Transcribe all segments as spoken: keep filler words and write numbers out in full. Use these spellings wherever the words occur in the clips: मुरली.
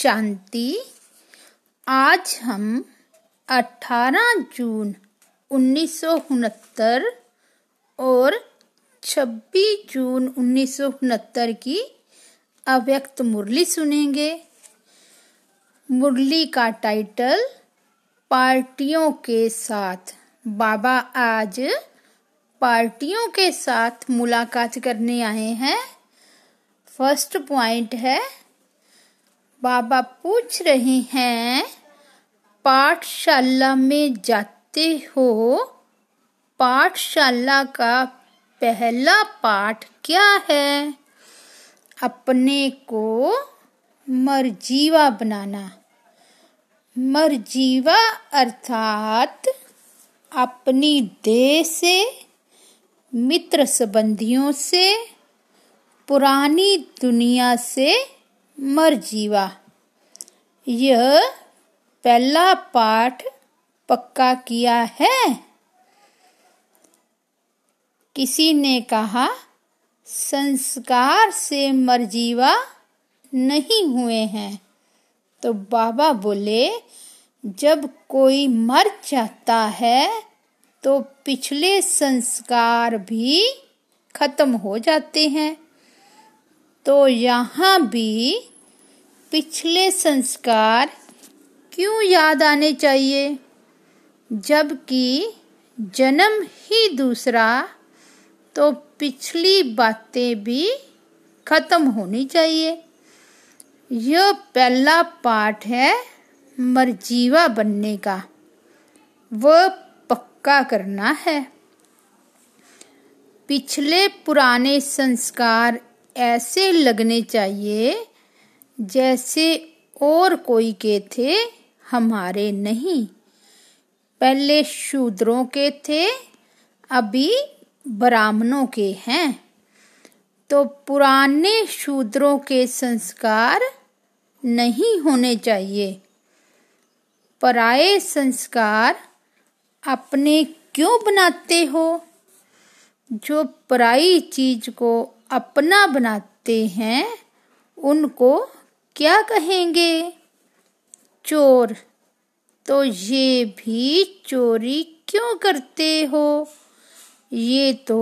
शांति। आज हम अठारह जून उन्नीस सौ उनहत्तर और छब्बीस जून उन्नीस सौ उनहत्तर की अव्यक्त मुरली सुनेंगे। मुरली का टाइटल पार्टियों के साथ। बाबा आज पार्टियों के साथ मुलाकात करने आए हैं। फर्स्ट पॉइंट है, बाबा पूछ रहे हैं पाठशाला में जाते हो, पाठशाला का पहला पाठ क्या है? अपने को मरजीवा बनाना। मरजीवा अर्थात अपनी देह से, मित्र संबंधियों से, पुरानी दुनिया से मरजीवा। यह पहला पाठ पक्का किया है। किसी ने कहा संस्कार से मरजीवा नहीं हुए हैं, तो बाबा बोले जब कोई मर जाता है तो पिछले संस्कार भी खत्म हो जाते हैं। तो यहाँ भी पिछले संस्कार क्यों याद आने चाहिए, जबकि जन्म ही दूसरा, तो पिछली बातें भी खत्म होनी चाहिए। यह पहला पाठ है मरजीवा बनने का, वह पक्का करना है। पिछले पुराने संस्कार ऐसे लगने चाहिए जैसे और कोई के थे, हमारे नहीं। पहले शूद्रों के थे, अभी ब्राह्मणों के हैं। तो पुराने शूद्रों के संस्कार नहीं होने चाहिए। पराये संस्कार अपने क्यों बनाते हो? जो पराई चीज को अपना बनाते हैं उनको क्या कहेंगे? चोर। तो ये भी चोरी क्यों करते हो? ये तो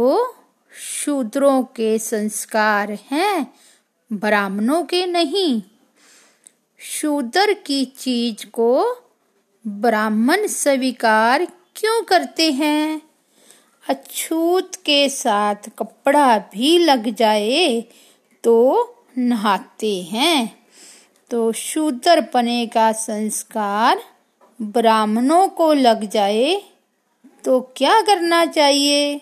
शूद्रों के संस्कार हैं, ब्राह्मणों के नहीं। शूद्र की चीज को ब्राह्मण स्वीकार क्यों करते हैं? अछूत के साथ कपड़ा भी लग जाए तो नहाते हैं। तो शूद्रपने का संस्कार ब्राह्मणों को लग जाए तो क्या करना चाहिए?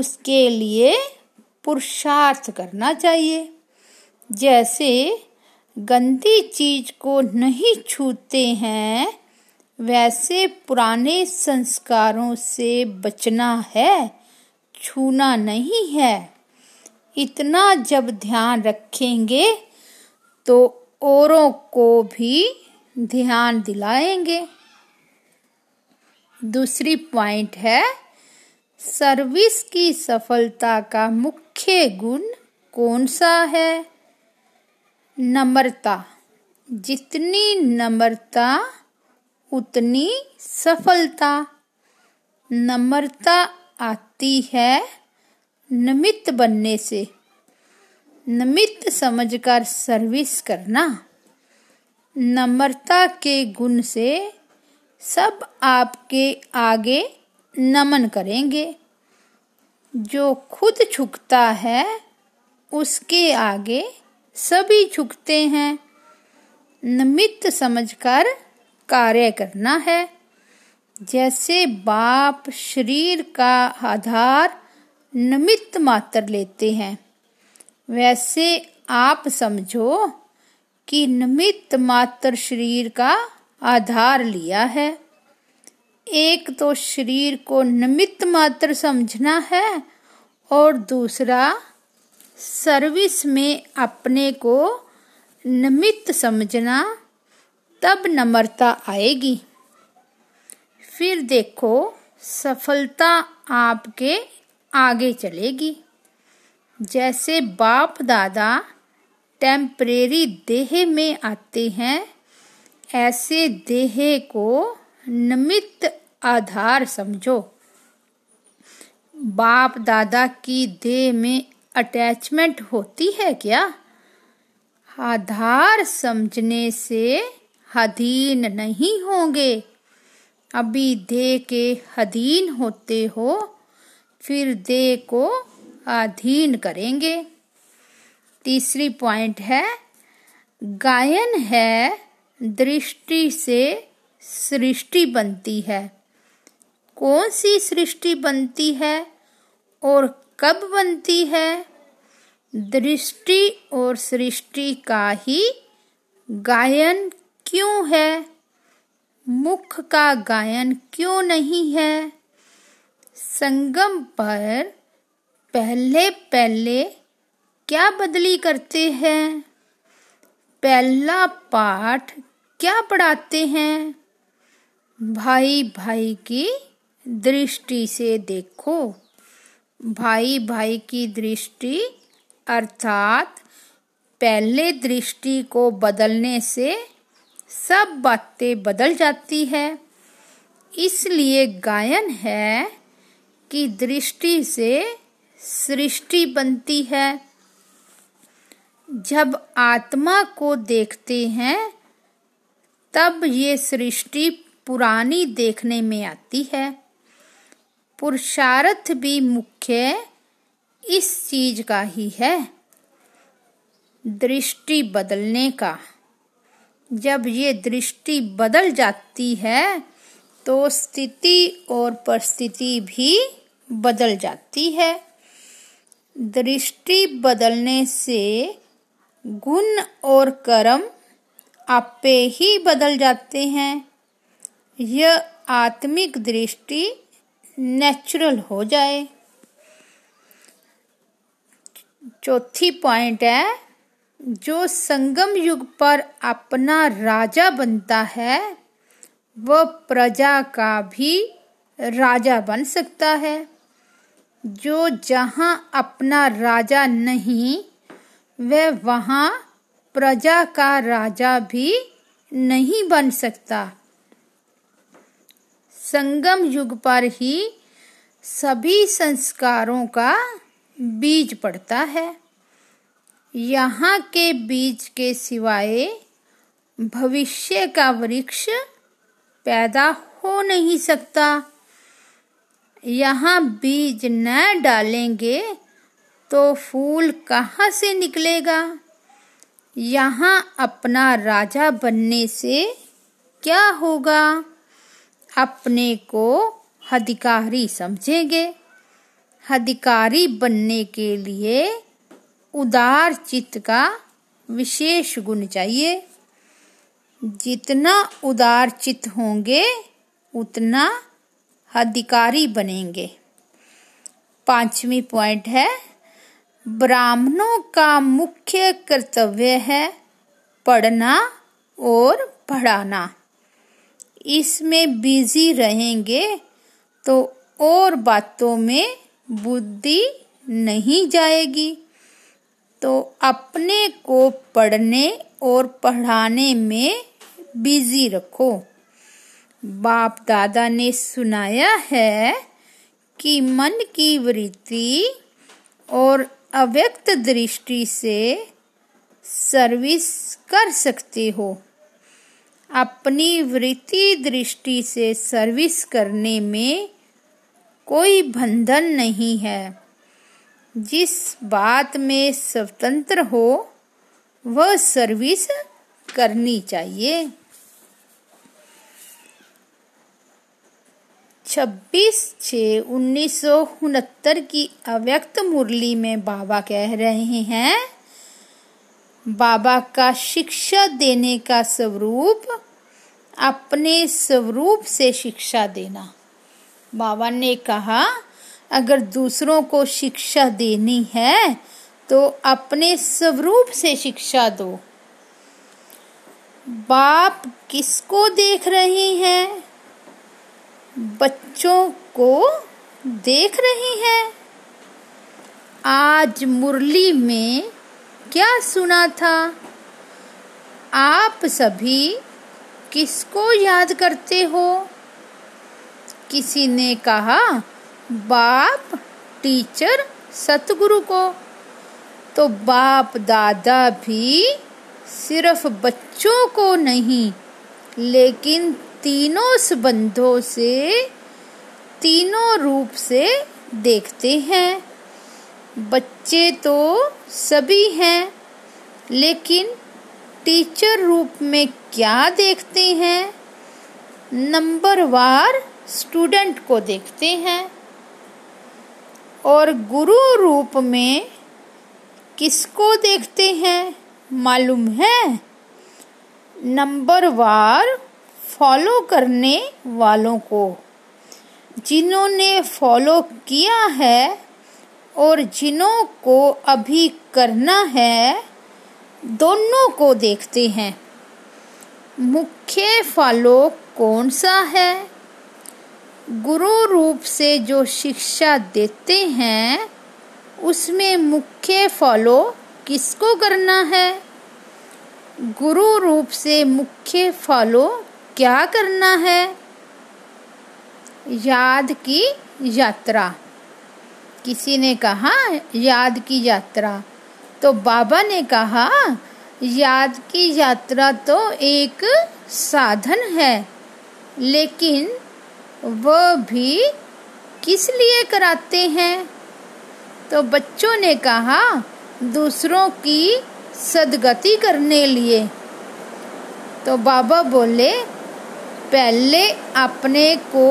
उसके लिए पुरुषार्थ करना चाहिए। जैसे गंदी चीज को नहीं छूते हैं, वैसे पुराने संस्कारों से बचना है, छूना नहीं है। इतना जब ध्यान रखेंगे तो औरों को भी ध्यान दिलाएंगे। दूसरी पॉइंट है, सर्विस की सफलता का मुख्य गुण कौन सा है? नम्रता। जितनी नम्रता उतनी सफलता। नम्रता आती है निमित्त बनने से। निमित्त समझकर सर्विस करना। नम्रता के गुण से सब आपके आगे नमन करेंगे। जो खुद झुकता है उसके आगे सभी झुकते हैं। निमित्त समझकर कार्य करना है। जैसे बाप शरीर का आधार निमित्त मात्र लेते हैं, वैसे आप समझो कि निमित्त मात्र शरीर का आधार लिया है। एक तो शरीर को निमित्त मात्र समझना है और दूसरा सर्विस में अपने को निमित्त समझना, तब नम्रता आएगी। फिर देखो सफलता आपके आगे चलेगी। जैसे बाप दादा टेम्परेरी देह में आते हैं, ऐसे देह को निमित्त आधार समझो। बाप दादा की देह में अटैचमेंट होती है क्या? आधार समझने से अधीन नहीं होंगे। अभी देह के अधीन होते हो, फिर देह को अधीन करेंगे। तीसरी पॉइंट है, गायन है, दृष्टि से सृष्टि बनती है। कौन सी सृष्टि बनती है और कब बनती है? दृष्टि और सृष्टि का ही गायन क्यों है? मुख का गायन क्यों नहीं है? संगम पर पहले पहले क्या बदली करते हैं? पहला पाठ क्या पढ़ाते हैं? भाई भाई की दृष्टि से देखो। भाई भाई की दृष्टि अर्थात पहले दृष्टि को बदलने से सब बातें बदल जाती है। इसलिए गायन है कि दृष्टि से सृष्टि बनती है। जब आत्मा को देखते हैं तब ये सृष्टि पुरानी देखने में आती है। पुरुषार्थ भी मुख्य इस चीज का ही है, दृष्टि बदलने का। जब ये दृष्टि बदल जाती है तो स्थिति और परिस्थिति भी बदल जाती है। दृष्टि बदलने से गुण और कर्म आपे ही बदल जाते हैं। यह आत्मिक दृष्टि नेचुरल हो जाए। चौथी पॉइंट है, जो संगम युग पर अपना राजा बनता है वह प्रजा का भी राजा बन सकता है। जो जहाँ अपना राजा नहीं वह वहाँ प्रजा का राजा भी नहीं बन सकता। संगम युग पर ही सभी संस्कारों का बीज पड़ता है। यहाँ के बीज के सिवाय भविष्य का वृक्ष पैदा हो नहीं सकता। यहाँ बीज न डालेंगे तो फूल कहाँ से निकलेगा? यहाँ अपना राजा बनने से क्या होगा? अपने को अधिकारी समझेंगे। अधिकारी बनने के लिए उदार चित्त का विशेष गुण चाहिए। जितना उदार चित्त होंगे उतना अधिकारी बनेंगे। पांचवी पॉइंट है, ब्राह्मणों का मुख्य कर्तव्य है पढ़ना और पढ़ाना। इसमें बिजी रहेंगे तो और बातों में बुद्धि नहीं जाएगी। तो अपने को पढ़ने और पढ़ाने में बिजी रखो। बाप दादा ने सुनाया है कि मन की वृत्ति और अव्यक्त दृष्टि से सर्विस कर सकते हो। अपनी वृत्ति दृष्टि से सर्विस करने में कोई बंधन नहीं है। जिस बात में स्वतंत्र हो वह सर्विस करनी चाहिए। छब्बीस छह उन्नीस सौ उनहत्तर की अव्यक्त मुरली में बाबा कह रहे हैं, बाबा का शिक्षा देने का स्वरूप अपने स्वरूप से शिक्षा देना। बाबा ने कहा, अगर दूसरों को शिक्षा देनी है तो अपने स्वरूप से शिक्षा दो। बाप किसको देख रहे हैं? बच्चों को देख रहे हैं। आज मुरली में क्या सुना था? आप सभी किसको याद करते हो? किसी ने कहा बाप, टीचर, सतगुरु को। तो बाप दादा भी सिर्फ बच्चों को नहीं, लेकिन तीनों संबंधों से, तीनों रूप से देखते हैं। बच्चे तो सभी हैं, लेकिन टीचर रूप में क्या देखते हैं? नंबरवार स्टूडेंट को देखते हैं। और गुरु रूप में किसको देखते हैं मालूम है? नंबरवार फॉलो करने वालों को, जिन्होंने फॉलो किया है और जिन्हों को अभी करना है, दोनों को देखते हैं। मुख्य फॉलो कौन सा है? गुरु रूप से जो शिक्षा देते हैं उसमें मुख्य फॉलो किसको करना है? गुरु रूप से मुख्य फॉलो क्या करना है? याद की यात्रा। किसी ने कहा याद की यात्रा, तो बाबा ने कहा याद की यात्रा तो एक साधन है, लेकिन वह भी किस लिए कराते हैं? तो बच्चों ने कहा दूसरों की सदगति करने लिए। तो बाबा बोले पहले अपने को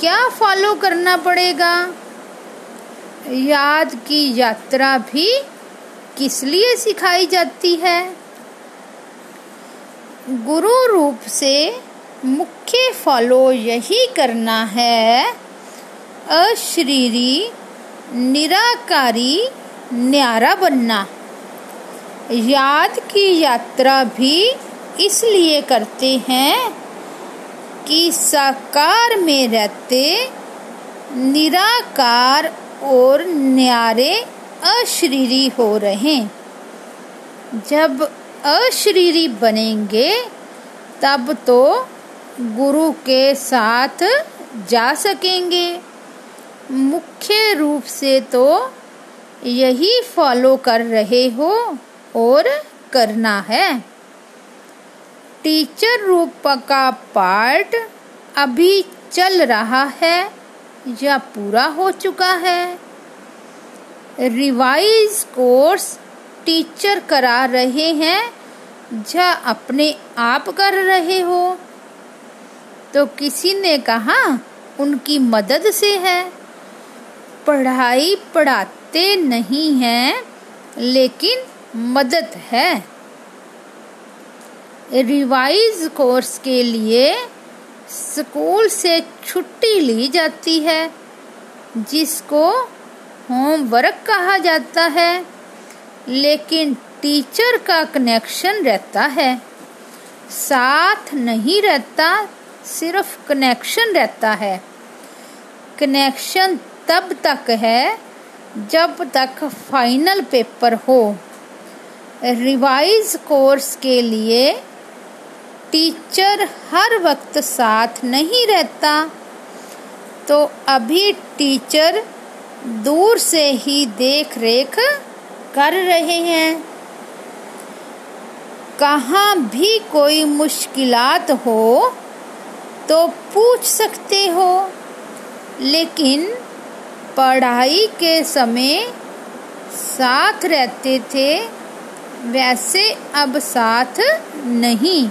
क्या फॉलो करना पड़ेगा? याद की यात्रा भी किस लिए सिखाई जाती है? गुरु रूप से मुख्य फॉलो यही करना है, अशरीरी, निराकारी, न्यारा बनना। याद की यात्रा भी इसलिए करते हैं कि साकार में रहते निराकार और न्यारे अशरीरी हो रहे। जब अशरीरी बनेंगे तब तो गुरु के साथ जा सकेंगे। मुख्य रूप से तो यही फॉलो कर रहे हो और करना है। टीचर रूप का पार्ट अभी चल रहा है या पूरा हो चुका है? रिवाइज कोर्स टीचर करा रहे हैं या अपने आप कर रहे हो? तो किसी ने कहा उनकी मदद से है। पढ़ाई पढ़ाते नहीं हैं, लेकिन मदद है। रिवाइज कोर्स के लिए स्कूल से छुट्टी ली जाती है, जिसको होमवर्क कहा जाता है, लेकिन टीचर का कनेक्शन रहता है, साथ नहीं रहता, सिर्फ कनेक्शन रहता है। कनेक्शन तब तक है जब तक फाइनल पेपर हो। रिवाइज कोर्स के लिए टीचर हर वक्त साथ नहीं रहता, तो अभी टीचर दूर से ही देख रेख कर रहे हैं। कहाँ भी कोई मुश्किलात हो तो पूछ सकते हो, लेकिन पढ़ाई के समय साथ रहते थे, वैसे अब साथ नहीं।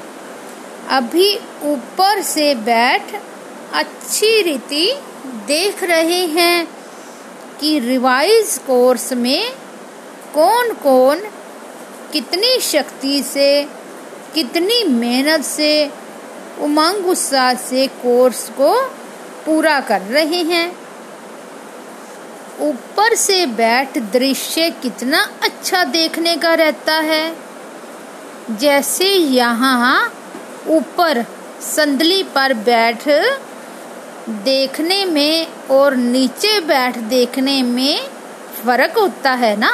अभी ऊपर से बैठ अच्छी रीति देख रहे हैं कि रिवाइज कोर्स में कौन कौन कितनी शक्ति से, कितनी मेहनत से, उमंग उत्साह से कोर्स को पूरा कर रहे हैं। ऊपर से बैठ दृश्य कितना अच्छा देखने का रहता है। जैसे यहाँ ऊपर संदली पर बैठ देखने में और नीचे बैठ देखने में फर्क होता है ना,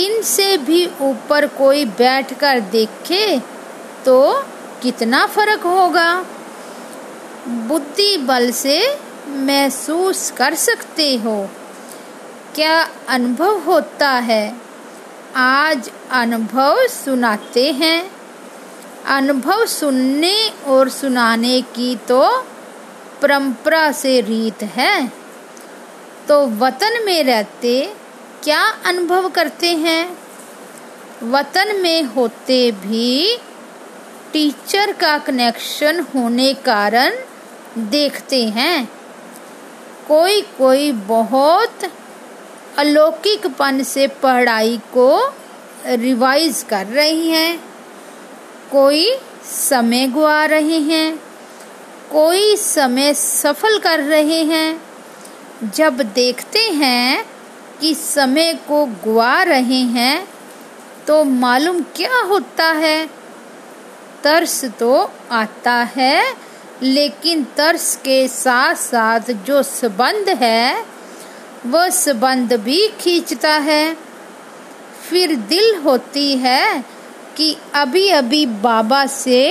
इनसे भी ऊपर कोई बैठकर देखे तो कितना फर्क होगा, बुद्धि बल से महसूस कर सकते हो। क्या अनुभव होता है? आज अनुभव सुनाते हैं। अनुभव सुनने और सुनाने की तो परंपरा से रीत है। तो वतन में रहते क्या अनुभव करते हैं? वतन में होते भी टीचर का कनेक्शन होने कारण देखते हैं। कोई कोई बहुत अलौकिकपन से पढ़ाई को रिवाइज कर रही हैं, कोई समय गुआ रहे हैं, कोई समय सफल कर रहे हैं। जब देखते हैं कि समय को गुआ रहे हैं तो मालूम क्या होता है? तरस तो आता है, लेकिन तरस के साथ साथ जो संबंध है वह संबंध भी खींचता है। फिर दिल होती है कि अभी अभी बाबा से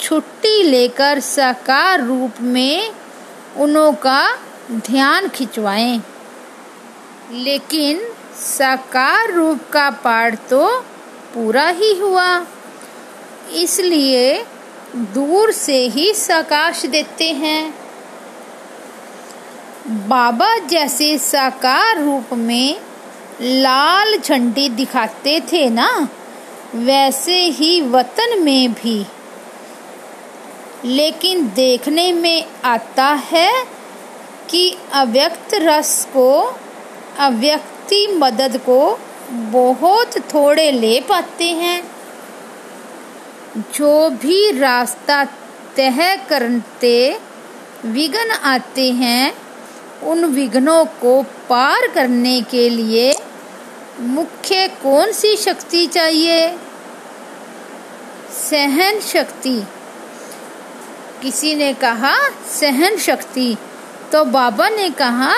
छुट्टी लेकर साकार रूप में उनों का ध्यान खिंचवाएं, लेकिन साकार रूप का पाठ तो पूरा ही हुआ, इसलिए दूर से ही साकाश देते हैं। बाबा जैसे साकार रूप में लाल झंडी दिखाते थे ना, वैसे ही वतन में भी। लेकिन देखने में आता है कि अव्यक्त रस को, अव्यक्ति मदद को बहुत थोड़े ले पाते हैं। जो भी रास्ता तय करते विघ्न आते हैं, उन विघ्नों को पार करने के लिए मुख्य कौन सी शक्ति चाहिए? सहन शक्ति। किसी ने कहा सहन शक्ति, तो बाबा ने कहा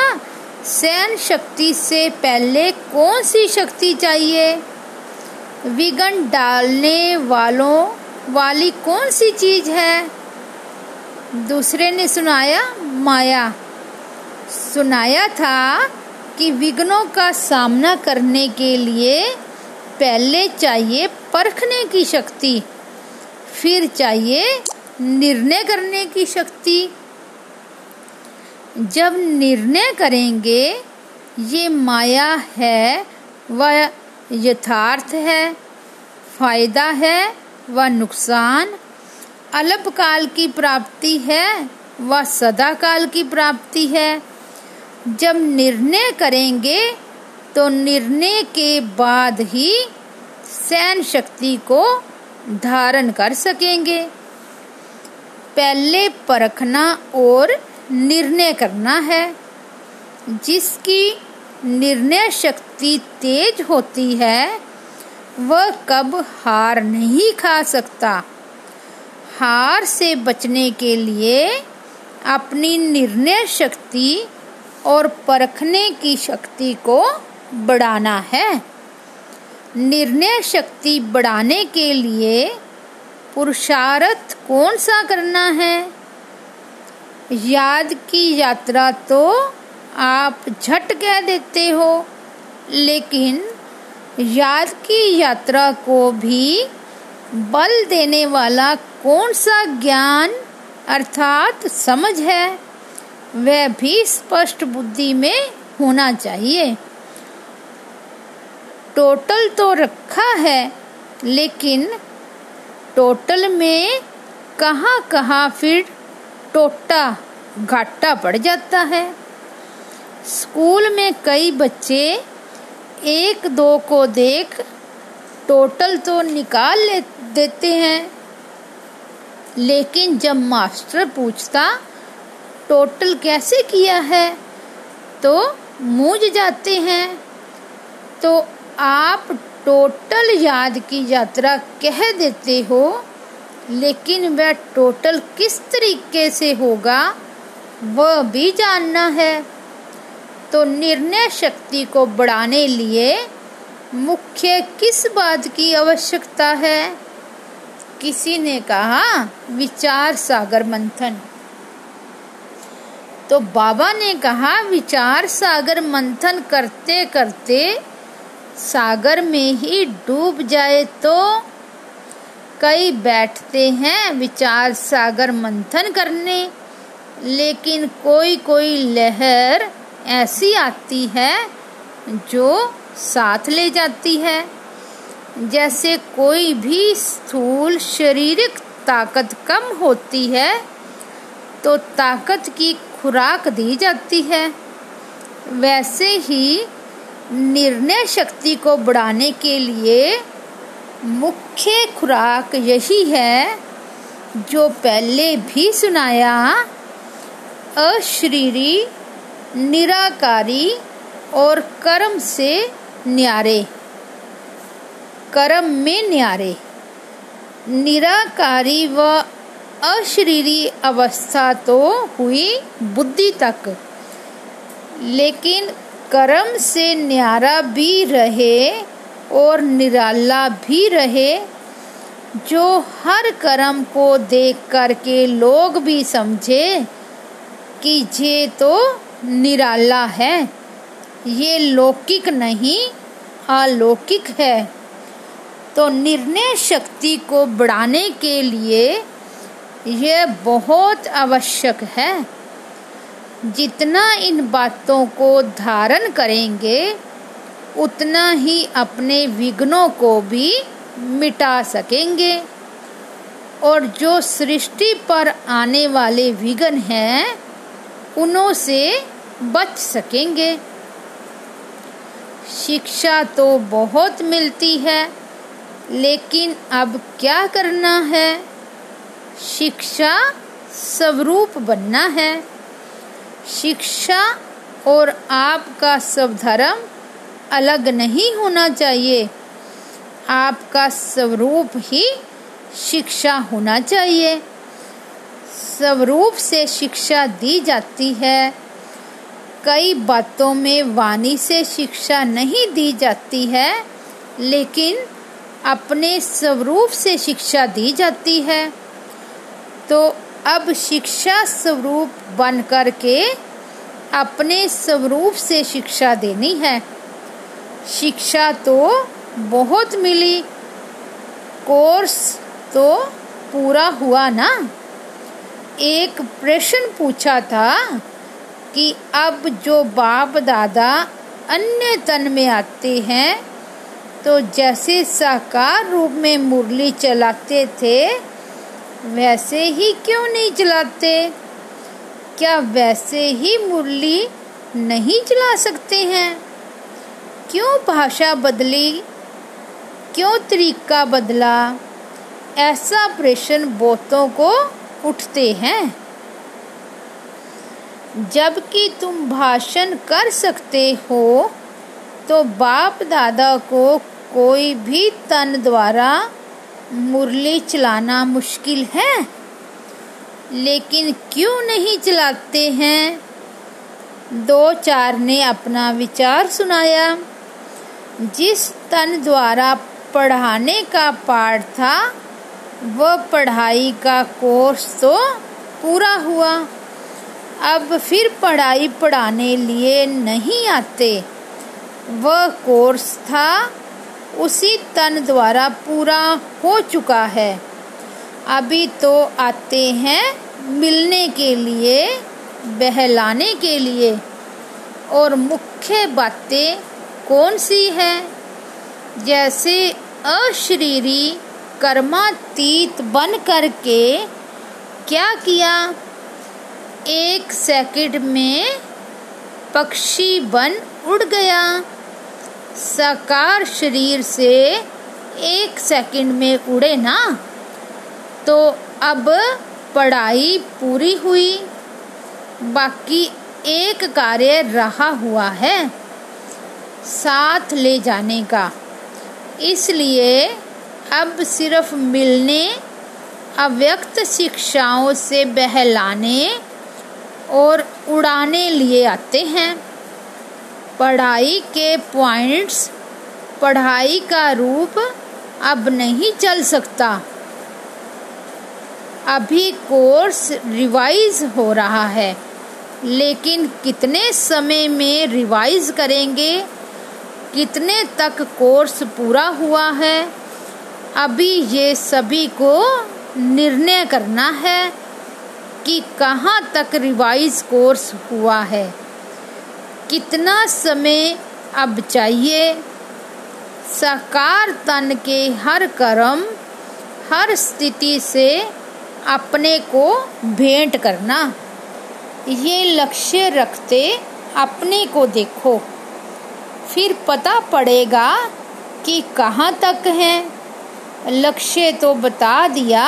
सहन शक्ति से पहले कौन सी शक्ति चाहिए? विघ्न डालने वालों वाली कौन सी चीज है? दूसरे ने सुनाया माया। सुनाया था कि विघ्नों का सामना करने के लिए पहले चाहिए परखने की शक्ति, फिर चाहिए निर्णय करने की शक्ति। जब निर्णय करेंगे ये माया है वह यथार्थ है, फायदा है वह नुकसान, अल्पकाल की प्राप्ति है वह सदाकाल की प्राप्ति है। जब निर्णय करेंगे तो निर्णय के बाद ही सहन शक्ति को धारण कर सकेंगे। पहले परखना और निर्णय करना है। जिसकी निर्णय शक्ति तेज होती है वह कब हार नहीं खा सकता। हार से बचने के लिए अपनी निर्णय शक्ति और परखने की शक्ति को बढ़ाना है। निर्णय शक्ति बढ़ाने के लिए पुरुषार्थ कौन सा करना है? याद की यात्रा तो आप झट कह देते हो, लेकिन याद की यात्रा को भी बल देने वाला कौन सा ज्ञान अर्थात समझ है? वह भी स्पष्ट बुद्धि में होना चाहिए। टोटल तो रखा है, लेकिन टोटल में कहाँ कहाँ फिर टोटा घाटा पड़ जाता है। स्कूल में कई बच्चे एक दो को देख टोटल तो निकाल ले देते हैं, लेकिन जब मास्टर पूछता टोटल कैसे किया है तो मूंझ जाते हैं। तो आप टोटल याद की यात्रा कह देते हो, लेकिन वह टोटल किस तरीके से होगा वह भी जानना है। तो निर्णय शक्ति को बढ़ाने लिए मुख्य किस बात की आवश्यकता है? किसी ने कहा विचार सागर मंथन। तो बाबा ने कहा विचार सागर मंथन करते करते सागर में ही डूब जाए तो। कई बैठते हैं विचार सागर मंथन करने, लेकिन कोई कोई लहर ऐसी आती है जो साथ ले जाती है। जैसे कोई भी स्थूल शारीरिक ताकत कम होती है तो ताकत की खुराक दी जाती है, वैसे ही निर्णय शक्ति को बढ़ाने के लिए मुख्य खुराक यही है जो पहले भी सुनाया, अशरीरी, निराकारी और कर्म से न्यारे। कर्म में न्यारे, निराकारी व अशरीरी अवस्था तो हुई बुद्धि तक, लेकिन कर्म से न्यारा भी रहे और निराला भी रहे, जो हर कर्म को देख कर के लोग भी समझे कि ये तो निराला है, ये लौकिक नहीं अलौकिक है। तो निर्णय शक्ति को बढ़ाने के लिए यह बहुत आवश्यक है। जितना इन बातों को धारण करेंगे उतना ही अपने विघ्नों को भी मिटा सकेंगे, और जो सृष्टि पर आने वाले विघ्न हैं उनों से बच सकेंगे। शिक्षा तो बहुत मिलती है, लेकिन अब क्या करना है? शिक्षा स्वरूप बनना है। शिक्षा और आपका स्वधर्म अलग नहीं होना चाहिए, आपका स्वरूप ही शिक्षा होना चाहिए। स्वरूप से शिक्षा दी जाती है, कई बातों में वाणी से शिक्षा नहीं दी जाती है, लेकिन अपने स्वरूप से शिक्षा दी जाती है। तो अब शिक्षा स्वरूप बन कर के अपने स्वरूप से शिक्षा देनी है। शिक्षा तो बहुत मिली, कोर्स तो पूरा हुआ ना। एक प्रश्न पूछा था कि अब जो बाप दादा अन्य तन में आते हैं तो जैसे साकार रूप में मुरली चलाते थे वैसे ही क्यों नहीं चलाते? क्या वैसे ही मुरली नहीं चला सकते हैं? क्यों भाषा बदली? क्यों तरीका बदला? ऐसा प्रश्न बहुतों को उठते हैं। जबकि तुम भाषण कर सकते हो तो बाप दादा को कोई भी तन द्वारा मुरली चलाना मुश्किल है, लेकिन क्यों नहीं चलाते हैं? दो चार ने अपना विचार सुनाया। जिस तन द्वारा पढ़ाने का पाठ था वह पढ़ाई का कोर्स तो पूरा हुआ, अब फिर पढ़ाई पढ़ाने लिए नहीं आते। वह कोर्स था उसी तन द्वारा पूरा हो चुका है, अभी तो आते हैं मिलने के लिए, बहलाने के लिए। और मुख्य बातें कौन सी हैं? जैसे अशरीरी कर्मातीत बन कर के क्या किया? एक सेकंड में पक्षी बन उड़ गया। साकार शरीर से एक सेकंड में उड़े ना। तो अब पढ़ाई पूरी हुई, बाकी एक कार्य रहा हुआ है साथ ले जाने का। इसलिए अब सिर्फ मिलने, अव्यक्त शिक्षाओं से बहलाने और उड़ाने लिए आते हैं। पढ़ाई के पॉइंट्स पढ़ाई का रूप अब नहीं चल सकता। अभी कोर्स रिवाइज हो रहा है, लेकिन कितने समय में रिवाइज करेंगे, कितने तक कोर्स पूरा हुआ है, अभी ये सभी को निर्णय करना है कि कहाँ तक रिवाइज कोर्स हुआ है, कितना समय अब चाहिए। साकार तन के हर कर्म, हर स्थिति से अपने को भेंट करना, ये लक्ष्य रखते अपने को देखो, फिर पता पड़ेगा कि कहाँ तक हैं। लक्ष्य तो बता दिया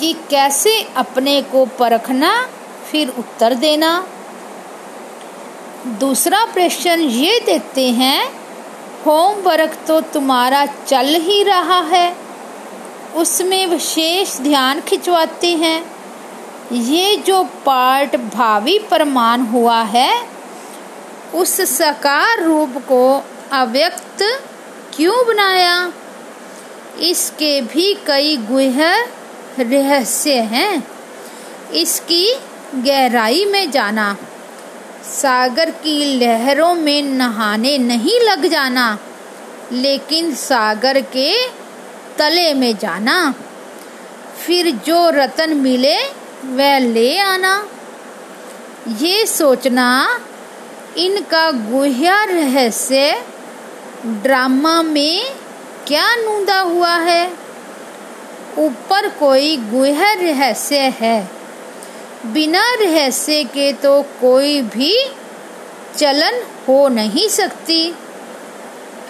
कि कैसे अपने को परखना, फिर उत्तर देना। दूसरा प्रश्न ये देते हैं, होमवर्क तो तुम्हारा चल ही रहा है, उसमें विशेष ध्यान खिंचवाते हैं। ये जो पाठ भावी प्रमाण हुआ है, उस साकार रूप को अव्यक्त क्यों बनाया? इसके भी कई गहन रहस्य हैं, इसकी गहराई में जाना। सागर की लहरों में नहाने नहीं लग जाना, लेकिन सागर के तले में जाना, फिर जो रतन मिले वह ले आना। ये सोचना इनका गुह्य रहस्य ड्रामा में क्या नूंदा हुआ है। ऊपर कोई गुह्य रहस्य है, बिना रहस्य के तो कोई भी चलन हो नहीं सकती।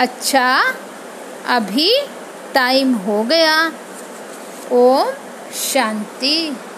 अच्छा, अभी टाइम हो गया। ओम शांति।